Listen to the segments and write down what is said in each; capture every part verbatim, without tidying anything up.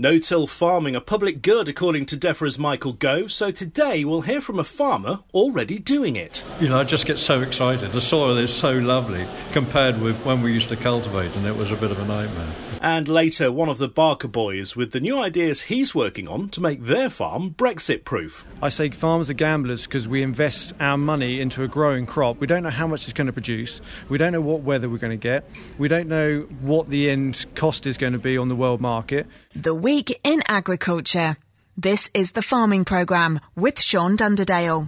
No-till farming, a public good, according to DEFRA's Michael Gove, so today we'll hear from a farmer already doing it. You know, I just get so excited. The soil is so lovely compared with when we used to cultivate, and it was a bit of a nightmare. And later, one of the Barker boys with the new ideas he's working on to make their farm Brexit-proof. I say farmers are gamblers because we invest our money into a growing crop. We don't know how much it's going to produce. We don't know what weather we're going to get. We don't know what the end cost is going to be on the world market. The Week in Agriculture. This is the Farming Programme with Sean Dunderdale.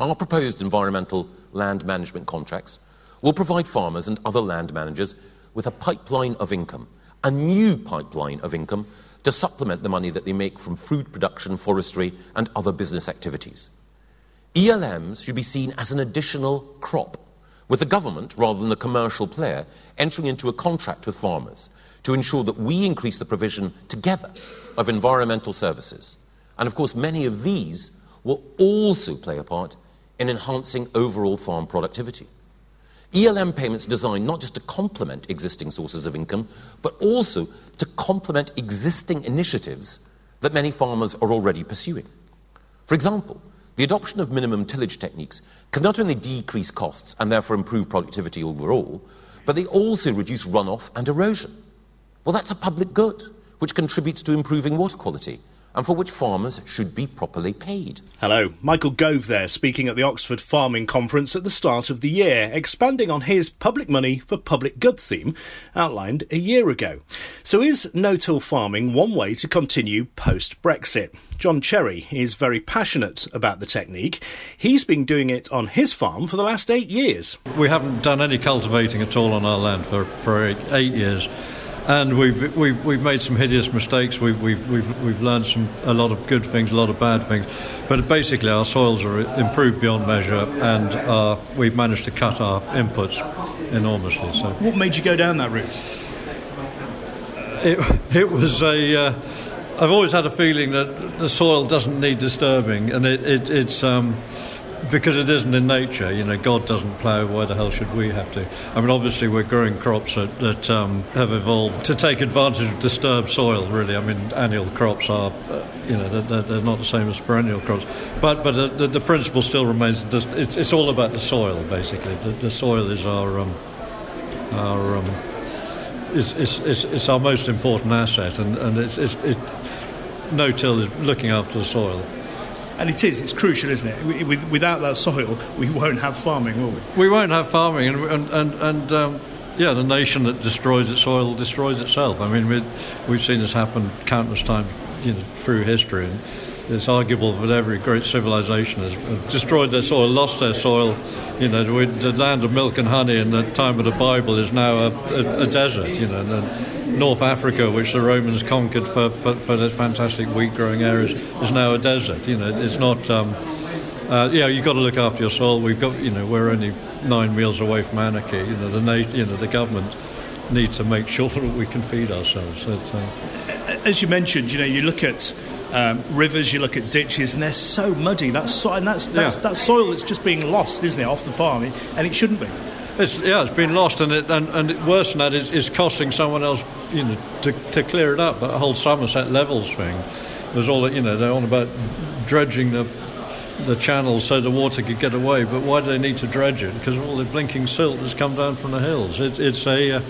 Our proposed environmental land management contracts will provide farmers and other land managers with a pipeline of income, a new pipeline of income to supplement the money that they make from food production, forestry and other business activities. E L Ms should be seen as an additional crop, with the government, rather than the commercial player, entering into a contract with farmers to ensure that we increase the provision together of environmental services. And of course, many of these will also play a part in enhancing overall farm productivity. E L M payments are designed not just to complement existing sources of income, but also to complement existing initiatives that many farmers are already pursuing. For example, the adoption of minimum tillage techniques can not only decrease costs and therefore improve productivity overall, but they also reduce runoff and erosion. Well, that's a public good, which contributes to improving water quality and for which farmers should be properly paid. Hello, Michael Gove there, speaking at the Oxford Farming Conference at the start of the year, expanding on his public money for public good theme outlined a year ago. So is no-till farming one way to continue post-Brexit? John Cherry is very passionate about the technique. He's been doing it on his farm for the last eight years. We haven't done any cultivating at all on our land for, for eight, eight years. And we've, we've we've made some hideous mistakes. We've we've we've we've learned some a lot of good things, a lot of bad things. But basically, our soils are improved beyond measure, and uh, we've managed to cut our inputs enormously. So, what made you go down that route? It it was a. Uh, I've always had a feeling that the soil doesn't need disturbing, and it, it it's. Um, Because it isn't in nature, you know, God doesn't plough, why the hell should we have to? I mean, obviously we're growing crops that, that um, have evolved to take advantage of disturbed soil, really. I mean, annual crops are, uh, you know, they're, they're not the same as perennial crops. But but the, the principle still remains, it's, it's all about the soil, basically. The, the soil is our... Um, our um, it's, it's, it's, it's our most important asset, and, and it's, it's, it, no-till is looking after the soil. And it is, it's crucial, isn't it? We, without that soil, we won't have farming, will we? We won't have farming, and, and, and, and um, yeah, the nation that destroys its soil destroys itself. I mean, we, we've seen this happen countless times, you know, through history, and it's arguable that every great civilization has destroyed their soil, lost their soil. You know, we, the land of milk and honey in the time of the Bible is now a, a, a desert, you know, and, and, North Africa, which the Romans conquered for, for, for their fantastic wheat-growing areas, is now a desert. You know, it's not. Um, uh, yeah, you've got to look after your soil. We've got, you know, we're only nine meals away from anarchy. You know, the na- you know the government needs to make sure that we can feed ourselves. That, uh... As you mentioned, you know, you look at um, rivers, you look at ditches, and they're so muddy. That's so, and that's that's yeah. that soil that's just being lost, isn't it, off the farm, and it shouldn't be. It's, yeah, it's been lost, and it, and, and it, worse than that, is it's costing someone else, you know, to, to clear it up. That whole Somerset Levels thing was all, you know, they're on about dredging the the channels so the water could get away. But why do they need to dredge it? Because all the blinking silt has come down from the hills. It, it's a, uh,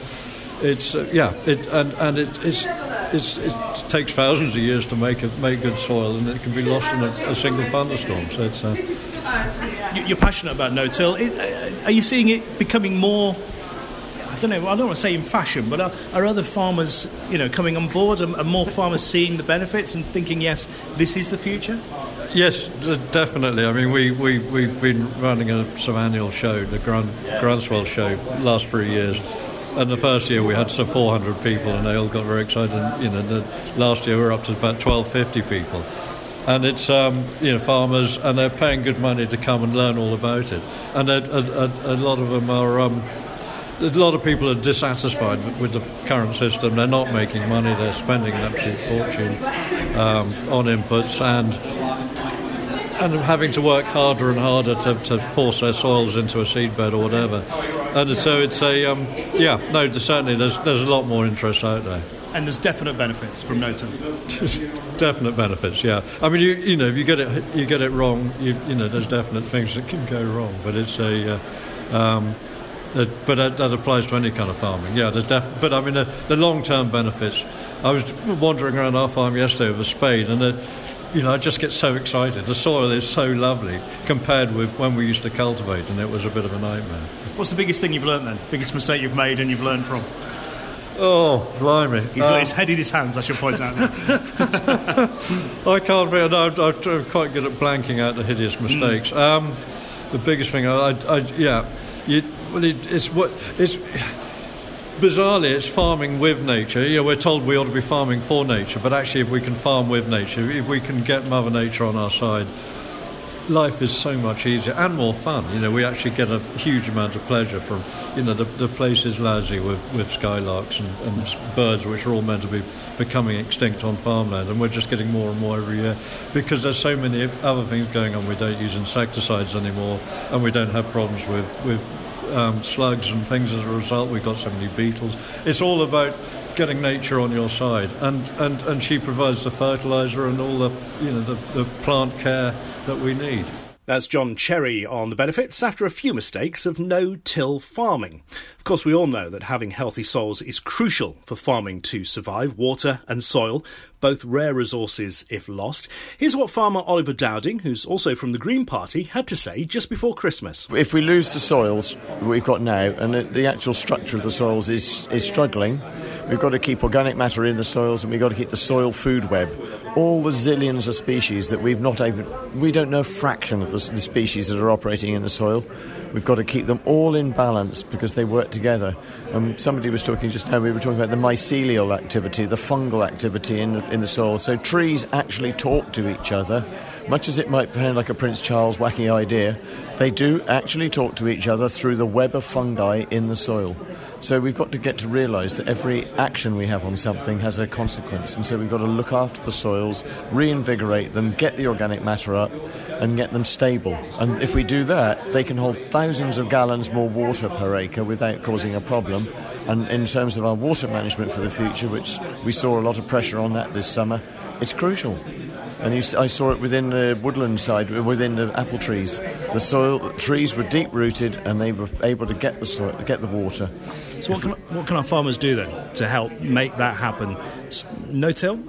it's uh, yeah, it and and it it's, it's it takes thousands of years to make a, make good soil, and it can be lost in a, a single thunderstorm. So it's. Uh, You're passionate about no-till. Are you seeing it becoming more, I don't know, I don't want to say in fashion, but are, are other farmers, you know, coming on board? Are, are more farmers seeing the benefits and thinking, yes, this is the future? Yes, definitely. I mean, we, we, we've been running a, some annual show, the Gran, Grantswell Show, last three years. And the first year we had some four hundred people, and they all got very excited. And, you know, the last year we were up to about twelve fifty people. And it's, um, you know, farmers, and they're paying good money to come and learn all about it. And a, a, a lot of them are, um, a lot of people are dissatisfied with the current system. They're not making money, they're spending an absolute fortune um, on inputs, and and having to work harder and harder to, to force their soils into a seedbed or whatever. And so it's a, um, yeah, no, certainly there's there's a lot more interest out there. And there's definite benefits from no-till. Definite benefits, yeah. I mean, you you know, if you get it you get it wrong, you you know, there's definite things that can go wrong. But it's a, uh, um, uh, but that, that applies to any kind of farming. Yeah, there's def. But I mean, uh, the long-term benefits. I was wandering around our farm yesterday with a spade, and it, you know, I just get so excited. The soil is so lovely compared with when we used to cultivate, and it was a bit of a nightmare. What's the biggest thing you've learned then? Biggest mistake you've made and you've learned from? Oh, blimey. He's got um, his head in his hands, I should point out. I can't be, no, I'm quite good at blanking out the hideous mistakes. Mm. Um, the biggest thing, I, I, yeah, you, well, it, it's what, it's, bizarrely, it's farming with nature. You know, we're told we ought to be farming for nature, but actually if we can farm with nature, if we can get Mother Nature on our side, life is so much easier and more fun. You know, we actually get a huge amount of pleasure from, you know, the, the place is lousy with, with skylarks and, and birds, which are all meant to be becoming extinct on farmland, and we're just getting more and more every year because there's so many other things going on. We don't use insecticides anymore, and we don't have problems with, with um, slugs and things as a result. We've got so many beetles. It's all about getting nature on your side, and, and, and she provides the fertiliser and all the, you know, the, the plant care that we need. That's John Cherry on the benefits after a few mistakes of no-till farming. Of course, we all know that having healthy soils is crucial for farming to survive. Water and soil, both rare resources if lost. Here's what farmer Oliver Dowding, who's also from the Green Party, had to say just before Christmas. If we lose the soils we've got now, and the actual structure of the soils is, is struggling, we've got to keep organic matter in the soils, and we've got to keep the soil food web. All the zillions of species that we've not even... We don't know a fraction of the species that are operating in the soil. We've got to keep them all in balance because they work together. And somebody was talking just now, we were talking about the mycelial activity, the fungal activity in the, in the soil. So trees actually talk to each other. Much as it might sound like a Prince Charles wacky idea, they do actually talk to each other through the web of fungi in the soil. So we've got to get to realise that every action we have on something has a consequence, and so we've got to look after the soils, reinvigorate them, get the organic matter up, and get them stable. And if we do that, they can hold thousands of gallons more water per acre without causing a problem. And in terms of our water management for the future, which we saw a lot of pressure on that this summer, it's crucial. And you, I saw it within the woodland side, within the apple trees. The soil the trees were deep-rooted, and they were able to get the soil, get the water. So what can what can our farmers do then to help make that happen? No-till.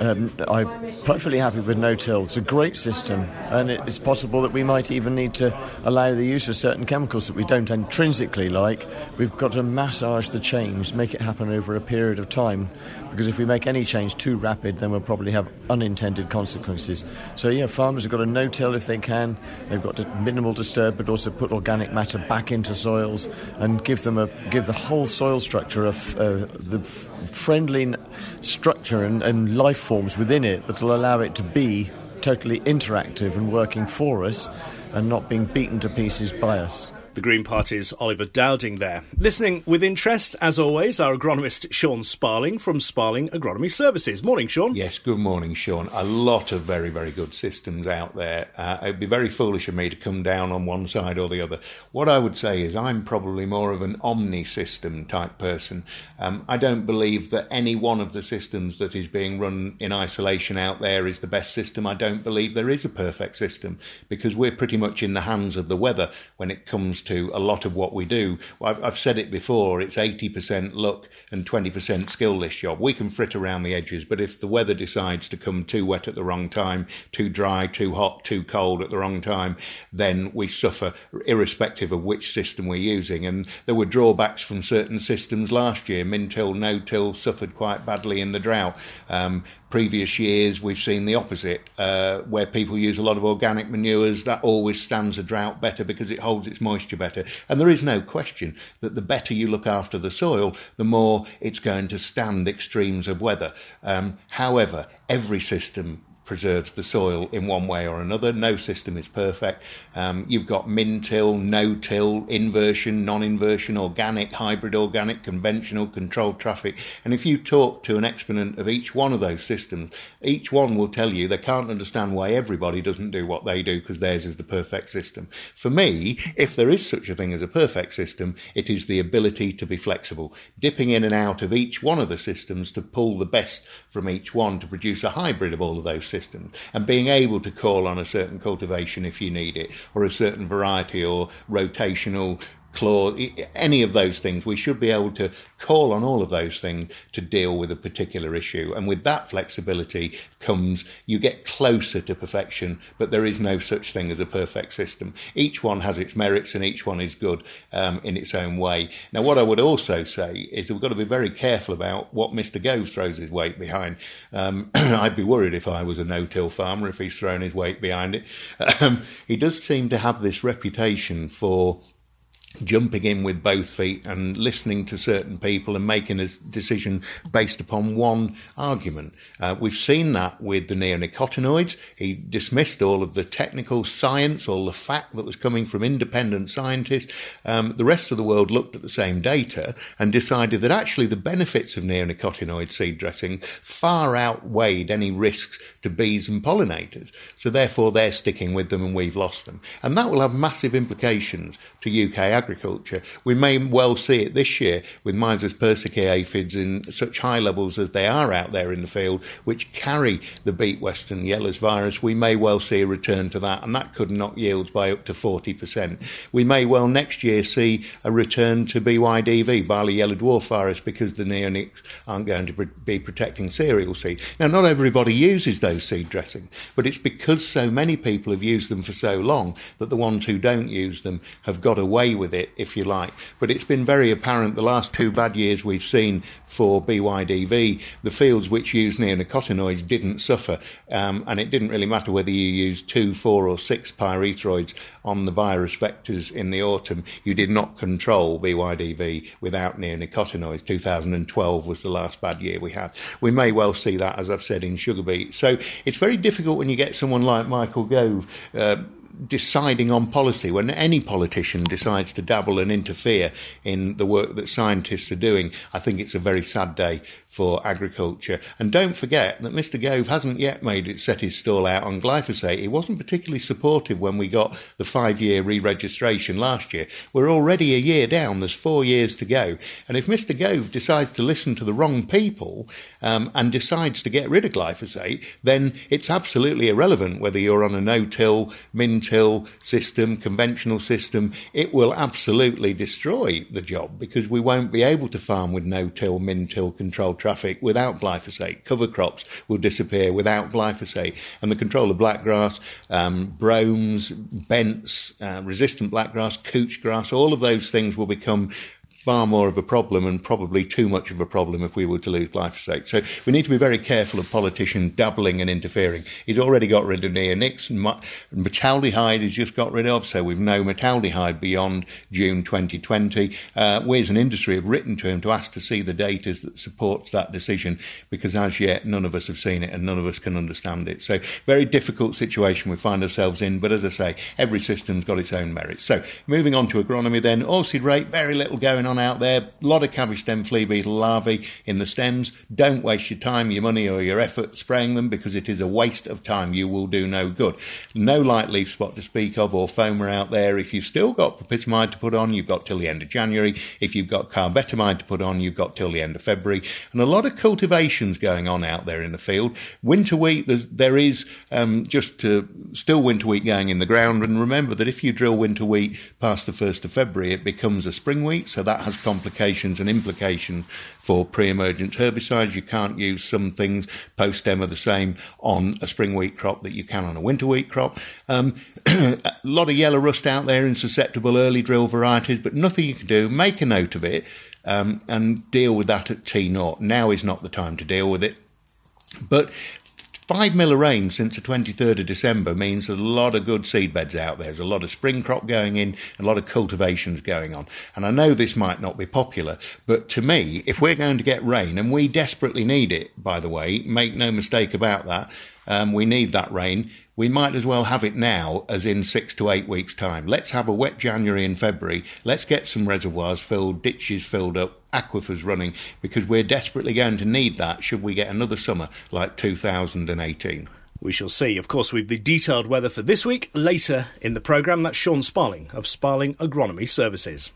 Um, I'm perfectly happy with no-till. It's a great system, and it, it's possible that we might even need to allow the use of certain chemicals that we don't intrinsically like. We've got to massage the change, make it happen over a period of time, because if we make any change too rapid, then we'll probably have unintended consequences. So, yeah, farmers have got to no-till if they can. They've got to minimal disturb, but also put organic matter back into soils and give them a give the whole soil structure of uh, the friendly structure and, and life forms within it that will allow it to be totally interactive and working for us and not being beaten to pieces by us. The Green Party's Oliver Dowding there. Listening with interest, as always, our agronomist Sean Sparling from Sparling Agronomy Services. Morning, Sean. Yes, good morning, Sean. A lot of very, very good systems out there. Uh, it'd be very foolish of me to come down on one side or the other. What I would say is I'm probably more of an omni-system type person. Um, I don't believe that any one of the systems that is being run in isolation out there is the best system. I don't believe there is a perfect system because we're pretty much in the hands of the weather when it comes to a lot of what we do. I've, I've said it before, it's eighty percent luck and twenty percent skill this job. We can frit around the edges, but if the weather decides to come too wet at the wrong time, too dry, too hot, too cold at the wrong time, then we suffer irrespective of which system we're using. And there were drawbacks from certain systems last year. Min-till, no-till suffered quite badly in the drought. Um, previous years we've seen the opposite, uh, where people use a lot of organic manures. That always stands a drought better because it holds its moisture better, and there is no question that the better you look after the soil, the more it's going to stand extremes of weather. Um, however, every system preserves the soil in one way or another. No system is perfect. Um, you've got min-till, no-till, inversion, non-inversion, organic, hybrid organic, conventional, controlled traffic. And if you talk to an exponent of each one of those systems, each one will tell you they can't understand why everybody doesn't do what they do because theirs is the perfect system. For me, if there is such a thing as a perfect system, it is the ability to be flexible, dipping in and out of each one of the systems to pull the best from each one to produce a hybrid of all of those systems, and being able to call on a certain cultivation if you need it, or a certain variety or rotational clause, any of those things. We should be able to call on all of those things to deal with a particular issue. And with that flexibility comes, you get closer to perfection, but there is no such thing as a perfect system. Each one has its merits and each one is good um, in its own way. Now, what I would also say is that we've got to be very careful about what Mister Gove throws his weight behind. Um, I'd be worried if I was a no-till farmer if he's thrown his weight behind it. Um, he does seem to have this reputation for jumping in with both feet and listening to certain people and making a decision based upon one argument. Uh, we've seen that with the neonicotinoids. He dismissed all of the technical science, all the fact that was coming from independent scientists. Um, the rest of the world looked at the same data and decided that actually the benefits of neonicotinoid seed dressing far outweighed any risks to bees and pollinators. So therefore they're sticking with them and we've lost them. And that will have massive implications to U K agriculture. Agriculture. We may well see it this year with Miser's Persiccae aphids in such high levels as they are out there in the field, which carry the beet western yellows virus. We may well see a return to that, and that could knock yields by up to forty percent. We may well next year see a return to B Y D V, barley yellow dwarf virus, because the neonics aren't going to be protecting cereal seed. Now, not everybody uses those seed dressings, but it's because so many people have used them for so long that the ones who don't use them have got away with it, if you like. But it's been very apparent the last two bad years we've seen for B Y D V, the fields which use neonicotinoids didn't suffer, um, and it didn't really matter whether you used two, four or six pyrethroids on the virus vectors in the autumn. You did not control B Y D V without neonicotinoids. two thousand twelve was the last bad year we had. We may well see that, as I've said, in sugar beet. So it's very difficult when you get someone like Michael Gove uh, deciding on policy. When any politician decides to dabble and interfere in the work that scientists are doing, I think it's a very sad day for agriculture. And don't forget that Mister Gove hasn't yet made it set his stall out on glyphosate. He wasn't particularly supportive when we got the five-year re-registration last year. We're already a year down. There's four years to go. And if Mister Gove decides to listen to the wrong people um, and decides to get rid of glyphosate, then it's absolutely irrelevant whether you're on a no-till, min-till system, conventional system. It will absolutely destroy the job because we won't be able to farm with no-till, min-till control traffic without glyphosate. Cover crops will disappear without glyphosate, and the control of blackgrass, um, bromes, bents, uh, resistant blackgrass, couch grass, all of those things will become far more of a problem, and probably too much of a problem if we were to lose glyphosate. So we need to be very careful of politicians dabbling and interfering. He's already got rid of neonics, and metaldehyde he's just got rid of, so we've no metaldehyde beyond June twenty twenty. Uh, we as an industry have written to him to ask to see the data that supports that decision, because as yet none of us have seen it and none of us can understand it. So very difficult situation we find ourselves in, but as I say, every system's got its own merits. So moving on to agronomy then, oilseed rape, very little going on out there, a lot of cabbage stem flea beetle larvae in the stems. Don't waste your time, your money or your effort spraying them, because it is a waste of time. You will do no good. No light leaf spot to speak of or foamer out there. If you've still got propitamide to put on, you've got till the end of January. If you've got carbetamide to put on, you've got till the end of February. And a lot of cultivations going on out there in the field. Winter wheat, there is um, just uh, still winter wheat going in the ground, and remember that if you drill winter wheat past the first of February, it becomes a spring wheat, so that has complications and implications for pre-emergent herbicides. You can't use some things, post-stem are the same, on a spring wheat crop that you can on a winter wheat crop. Um, a lot of yellow rust out there in susceptible early drill varieties, but nothing you can do. Make a note of it um, and deal with that at T zero. Now is not the time to deal with it. But Five mil of rain since the twenty-third of December means there's a lot of good seed beds out there. There's a lot of spring crop going in, a lot of cultivations going on. And I know this might not be popular, but to me, if we're going to get rain, and we desperately need it, by the way, make no mistake about that, Um, we need that rain. We might as well have it now as in six to eight weeks' time. Let's have a wet January and February. Let's get some reservoirs filled, ditches filled up, aquifers running, because we're desperately going to need that should we get another summer like two thousand eighteen. We shall see. Of course, we've the detailed weather for this week later in the programme. That's Sean Sparling of Sparling Agronomy Services.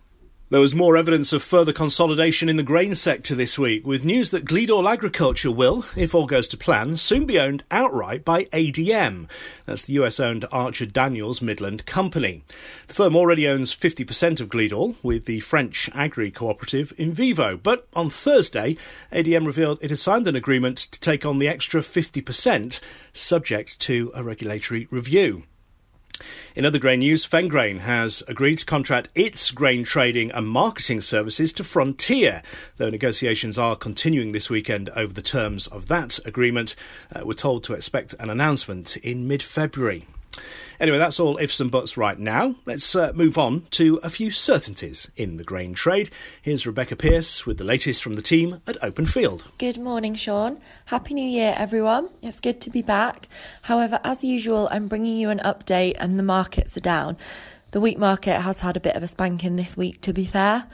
There was more evidence of further consolidation in the grain sector this week, with news that Gleadall Agriculture will, if all goes to plan, soon be owned outright by A D M. That's the U S-owned Archer Daniels Midland company. The firm already owns fifty percent of Gleadall, with the French agri-cooperative Invivo. But on Thursday, A D M revealed it has signed an agreement to take on the extra fifty percent, subject to a regulatory review. In other grain news, Fengrain has agreed to contract its grain trading and marketing services to Frontier, though negotiations are continuing this weekend over the terms of that agreement. Uh, we're told to expect an announcement in mid-February. Anyway, that's all ifs and buts right now. Let's uh, move on to a few certainties in the grain trade. Here's Rebecca Pierce with the latest from the team at Open Field. Good morning, Sean. Happy New Year, everyone. It's good to be back. However, as usual, I'm bringing you an update and the markets are down. The wheat market has had a bit of a spanking this week, to be fair.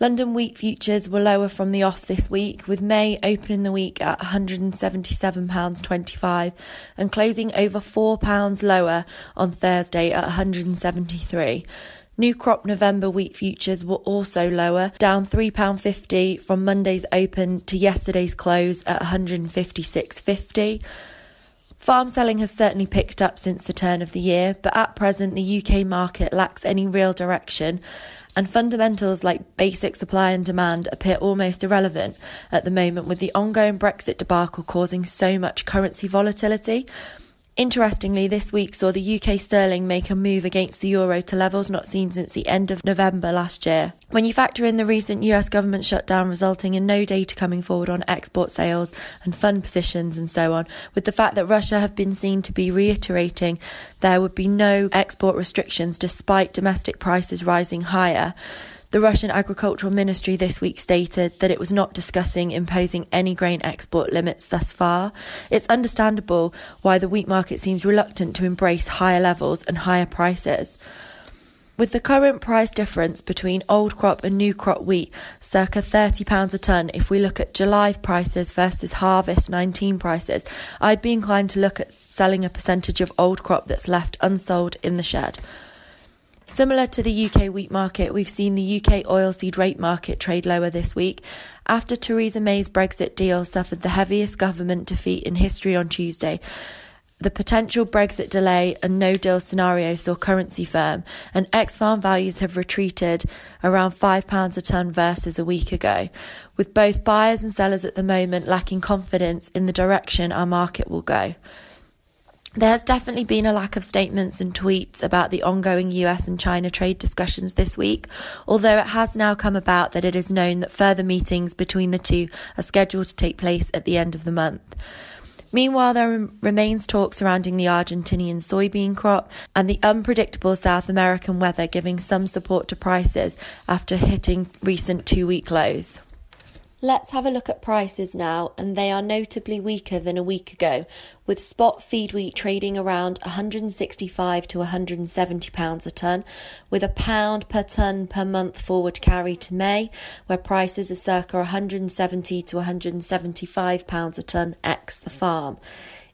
London wheat futures were lower from the off this week, with May opening the week at one hundred seventy-seven pounds twenty-five and closing over four pounds lower on Thursday at one hundred seventy-three. New crop November wheat futures were also lower, down three pounds fifty from Monday's open to yesterday's close at one hundred fifty-six pounds fifty. Farm selling has certainly picked up since the turn of the year, but at present the U K market lacks any real direction, and fundamentals like basic supply and demand appear almost irrelevant at the moment, with the ongoing Brexit debacle causing so much currency volatility. Interestingly, this week saw the U K sterling make a move against the euro to levels not seen since the end of November last year. When you factor in the recent U S government shutdown resulting in no data coming forward on export sales and fund positions and so on, with the fact that Russia have been seen to be reiterating there would be no export restrictions despite domestic prices rising higher, the Russian Agricultural Ministry this week stated that it was not discussing imposing any grain export limits thus far. It's understandable why the wheat market seems reluctant to embrace higher levels and higher prices. With the current price difference between old crop and new crop wheat, circa thirty pounds a tonne, if we look at July prices versus harvest nineteen prices, I'd be inclined to look at selling a percentage of old crop that's left unsold in the shed. Similar to the U K wheat market, we've seen the U K oilseed rate market trade lower this week. After Theresa May's Brexit deal suffered the heaviest government defeat in history on Tuesday, the potential Brexit delay and no-deal scenario saw currency firm, and ex-farm values have retreated around five pounds a tonne versus a week ago, with both buyers and sellers at the moment lacking confidence in the direction our market will go. There has definitely been a lack of statements and tweets about the ongoing U S and China trade discussions this week, although it has now come about that it is known that further meetings between the two are scheduled to take place at the end of the month. Meanwhile, there remains talk surrounding the Argentinian soybean crop and the unpredictable South American weather giving some support to prices after hitting recent two-week lows. Let's have a look at prices now, and they are notably weaker than a week ago, with spot feed wheat trading around one hundred sixty-five to one hundred seventy pounds a tonne, with a pound per tonne per month forward carry to May, where prices are circa one hundred seventy to one hundred seventy-five pounds a tonne ex the farm.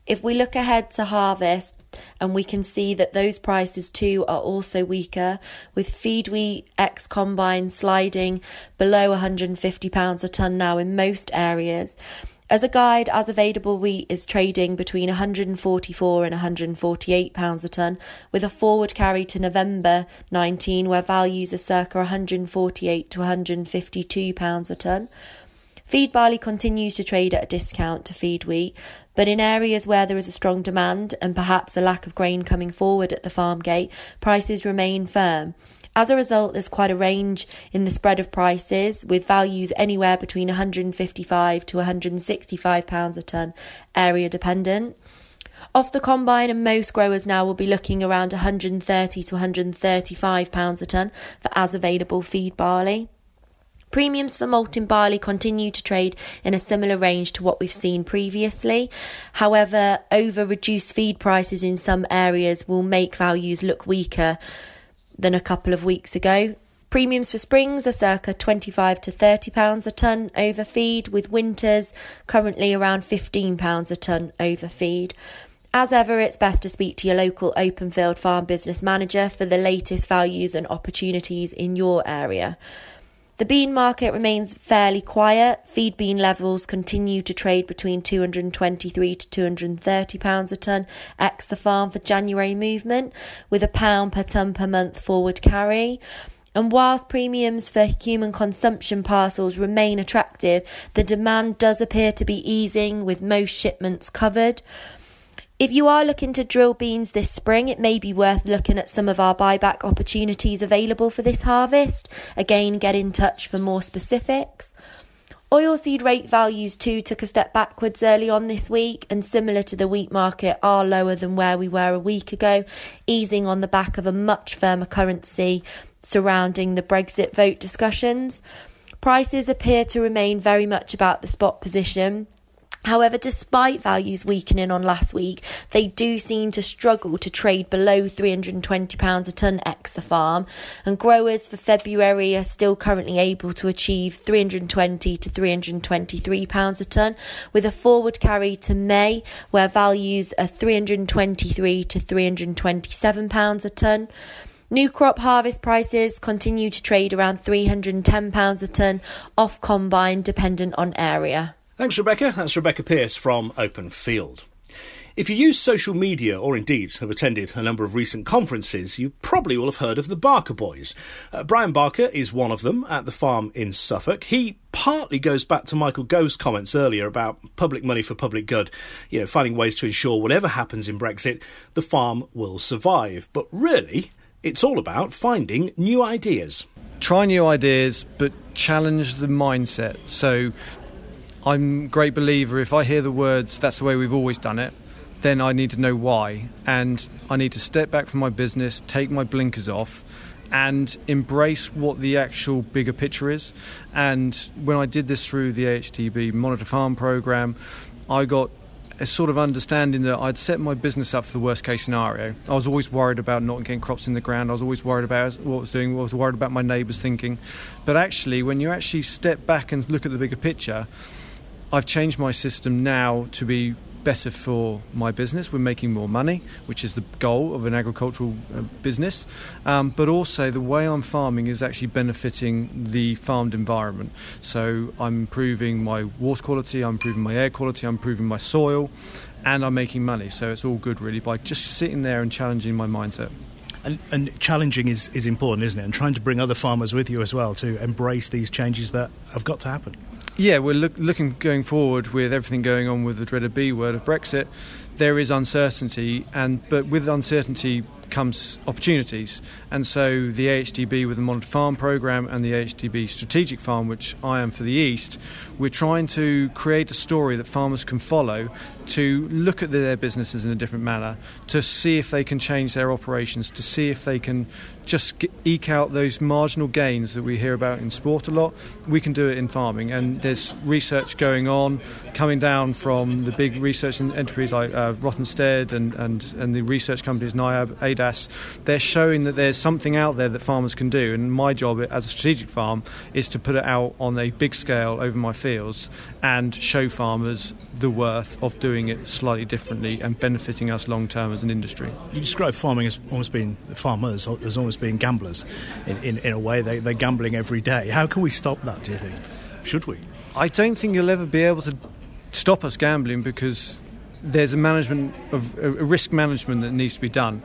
If we look ahead to harvest, and we can see that those prices too are also weaker, with feed wheat ex combine sliding below one hundred fifty pounds a tonne now in most areas. As a guide, as available wheat is trading between one hundred forty-four and one hundred forty-eight pounds a tonne, with a forward carry to November nineteenth, where values are circa one hundred forty-eight to one hundred fifty-two pounds a tonne. Feed barley continues to trade at a discount to feed wheat, but in areas where there is a strong demand and perhaps a lack of grain coming forward at the farm gate, prices remain firm. As a result, there's quite a range in the spread of prices, with values anywhere between one hundred fifty-five to one hundred sixty-five pounds a tonne, area dependent. Off the combine, and most growers now will be looking around one hundred thirty to one hundred thirty-five pounds a tonne for as available feed barley. Premiums for malt and barley continue to trade in a similar range to what we've seen previously. However, over reduced feed prices in some areas will make values look weaker than a couple of weeks ago. Premiums for springs are circa twenty-five to thirty pounds a tonne over feed, with winters currently around fifteen pounds a tonne over feed. As ever, it's best to speak to your local Open Field farm business manager for the latest values and opportunities in your area. The bean market remains fairly quiet. Feed bean levels continue to trade between two hundred twenty-three to two hundred thirty pounds a tonne ex the farm for January movement, with a pound per tonne per month forward carry. And whilst premiums for human consumption parcels remain attractive, the demand does appear to be easing, with most shipments covered. If you are looking to drill beans this spring, it may be worth looking at some of our buyback opportunities available for this harvest. Again, get in touch for more specifics. Oilseed rate values too took a step backwards early on this week, and similar to the wheat market, are lower than where we were a week ago, easing on the back of a much firmer currency surrounding the Brexit vote discussions. Prices appear to remain very much about the spot position. However, despite values weakening on last week, they do seem to struggle to trade below three hundred twenty pounds a tonne ex the farm, and growers for February are still currently able to achieve three hundred twenty to three hundred twenty-three pounds a tonne, with a forward carry to May, where values are three hundred twenty-three to three hundred twenty-seven pounds a tonne. New crop harvest prices continue to trade around three hundred ten pounds a tonne off combine, dependent on area. Thanks, Rebecca. That's Rebecca Pierce from Open Field. If you use social media or indeed have attended a number of recent conferences, you probably will have heard of the Barker boys. Uh, Brian Barker is one of them at the farm in Suffolk. He partly goes back to Michael Gove's comments earlier about public money for public good, you know, finding ways to ensure whatever happens in Brexit, the farm will survive. But really, it's all about finding new ideas. Try new ideas, but challenge the mindset. So I'm a great believer, if I hear the words, that's the way we've always done it, then I need to know why. And I need to step back from my business, take my blinkers off, and embrace what the actual bigger picture is. And when I did this through the A H T B Monitor Farm programme, I got a sort of understanding that I'd set my business up for the worst case scenario. I was always worried about not getting crops in the ground. I was always worried about what I was doing. I was worried about my neighbours thinking. But actually, when you actually step back and look at the bigger picture, I've changed my system now to be better for my business. We're making more money, which is the goal of an agricultural business. Um, but also the way I'm farming is actually benefiting the farmed environment. So I'm improving my water quality, I'm improving my air quality, I'm improving my soil, and I'm making money. So it's all good really by just sitting there and challenging my mindset. And, and challenging is, is important, isn't it? And trying to bring other farmers with you as well to embrace these changes that have got to happen. Yeah, we're look, looking going forward with everything going on with the dreaded B word of Brexit. There is uncertainty, and but with uncertainty comes opportunities. And so the A H D B with the Monitor Farm programme and the A H D B Strategic Farm, which I am for the East, we're trying to create a story that farmers can follow to look at their businesses in a different manner, to see if they can change their operations, to see if they can just get, eke out those marginal gains that we hear about in sport a lot. We can do it in farming, and there's research going on, coming down from the big research entities like uh, Rothamsted and, and, and the research companies N I A B, A D A S. They're showing that there's something out there that farmers can do, and my job as a strategic farm is to put it out on a big scale over my fields and show farmers the worth of doing it slightly differently and benefiting us long term as an industry. You describe farming as almost being farmers as almost being gamblers in, in, in a way. They, they're gambling every day. How can we stop that, do you think? Should we? I don't think you'll ever be able to stop us gambling, because there's a management of a risk management that needs to be done.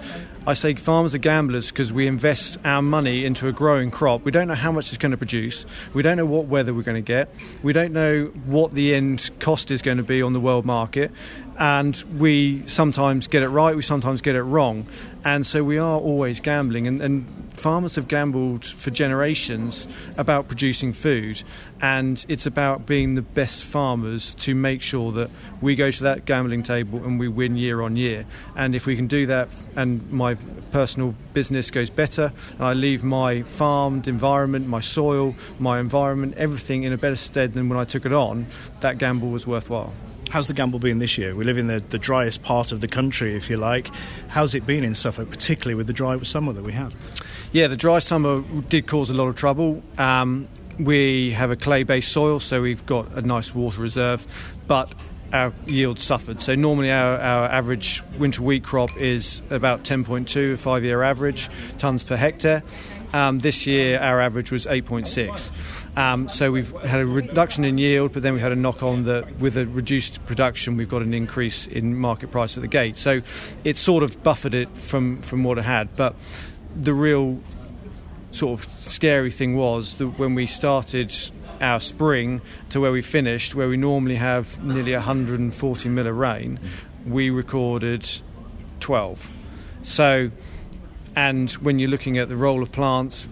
I say farmers are gamblers because we invest our money into a growing crop. We don't know how much it's going to produce. We don't know what weather we're going to get. We don't know what the end cost is going to be on the world market. And we sometimes get it right, we sometimes get it wrong. And so we are always gambling. And, and farmers have gambled for generations about producing food. And it's about being the best farmers to make sure that we go to that gambling table and we win year on year. And if we can do that, and my personal business goes better, and I leave my farmed environment, my soil, my environment, everything in a better stead than when I took it on, that gamble was worthwhile. How's the gamble been this year? We live in the, the driest part of the country, if you like. How's it been in Suffolk, particularly with the dry summer that we had? Yeah, the dry summer did cause a lot of trouble. Um, we have a clay-based soil, so we've got a nice water reserve, but our yield suffered. So normally our, our average winter wheat crop is about ten point two, a five-year average, tonnes per hectare. Um, this year our average was eight point six. Um, so we've had a reduction in yield, but then we had a knock-on that with a reduced production, we've got an increase in market price at the gate. So it sort of buffered it from, from what it had. But the real sort of scary thing was that when we started our spring to where we finished, where we normally have nearly one hundred forty mil of rain, we recorded twelve. So, and when you're looking at the role of plants,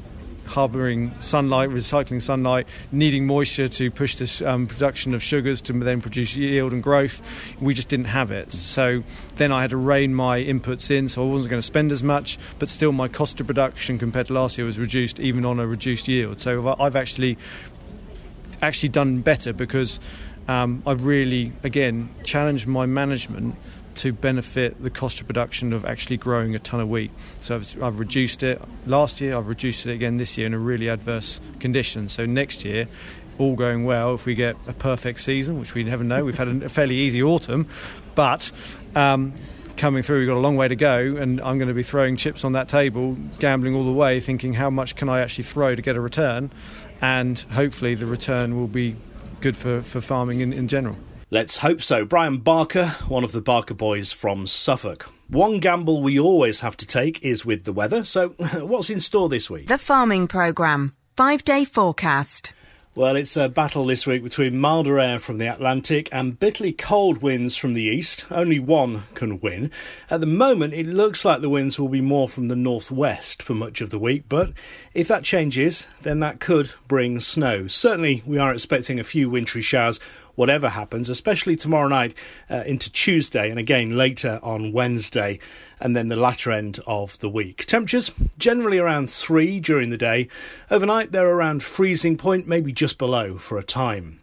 harbouring sunlight, recycling sunlight, needing moisture to push this um, production of sugars to then produce yield and growth, we just didn't have it. So then I had to rein my inputs in, so I wasn't going to spend as much, but still my cost of production compared to last year was reduced, even on a reduced yield. So I've actually actually done better because um, I've really, again, challenged my management to benefit the cost of production of actually growing a ton of wheat. So I've, I've reduced it last year, I've reduced it again this year in a really adverse condition. So next year, all going well, if we get a perfect season, which we never know, we've had a fairly easy autumn, but um, coming through, we've got a long way to go, and I'm going to be throwing chips on that table, gambling all the way, thinking how much can I actually throw to get a return, and hopefully the return will be good for, for farming in, in general. Let's hope so. Brian Barker, one of the Barker boys from Suffolk. One gamble we always have to take is with the weather, so what's in store this week? The Farming Programme, five-day forecast. Well, it's a battle this week between milder air from the Atlantic and bitterly cold winds from the east. Only one can win. At the moment, it looks like the winds will be more from the northwest for much of the week, but if that changes, then that could bring snow. Certainly, we are expecting a few wintry showers, whatever happens, especially tomorrow night uh, into Tuesday and again later on Wednesday and then the latter end of the week. Temperatures generally around three during the day. Overnight they're around freezing point, maybe just below for a time.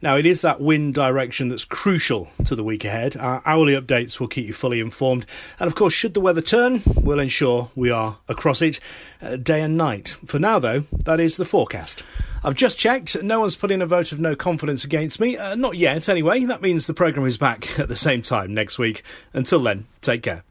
Now, it is that wind direction that's crucial to the week ahead. Our hourly updates will keep you fully informed. And, of course, should the weather turn, we'll ensure we are across it uh, day and night. For now, though, that is the forecast. I've just checked. No one's put in a vote of no confidence against me. Uh, not yet, anyway. That means the programme is back at the same time next week. Until then, take care.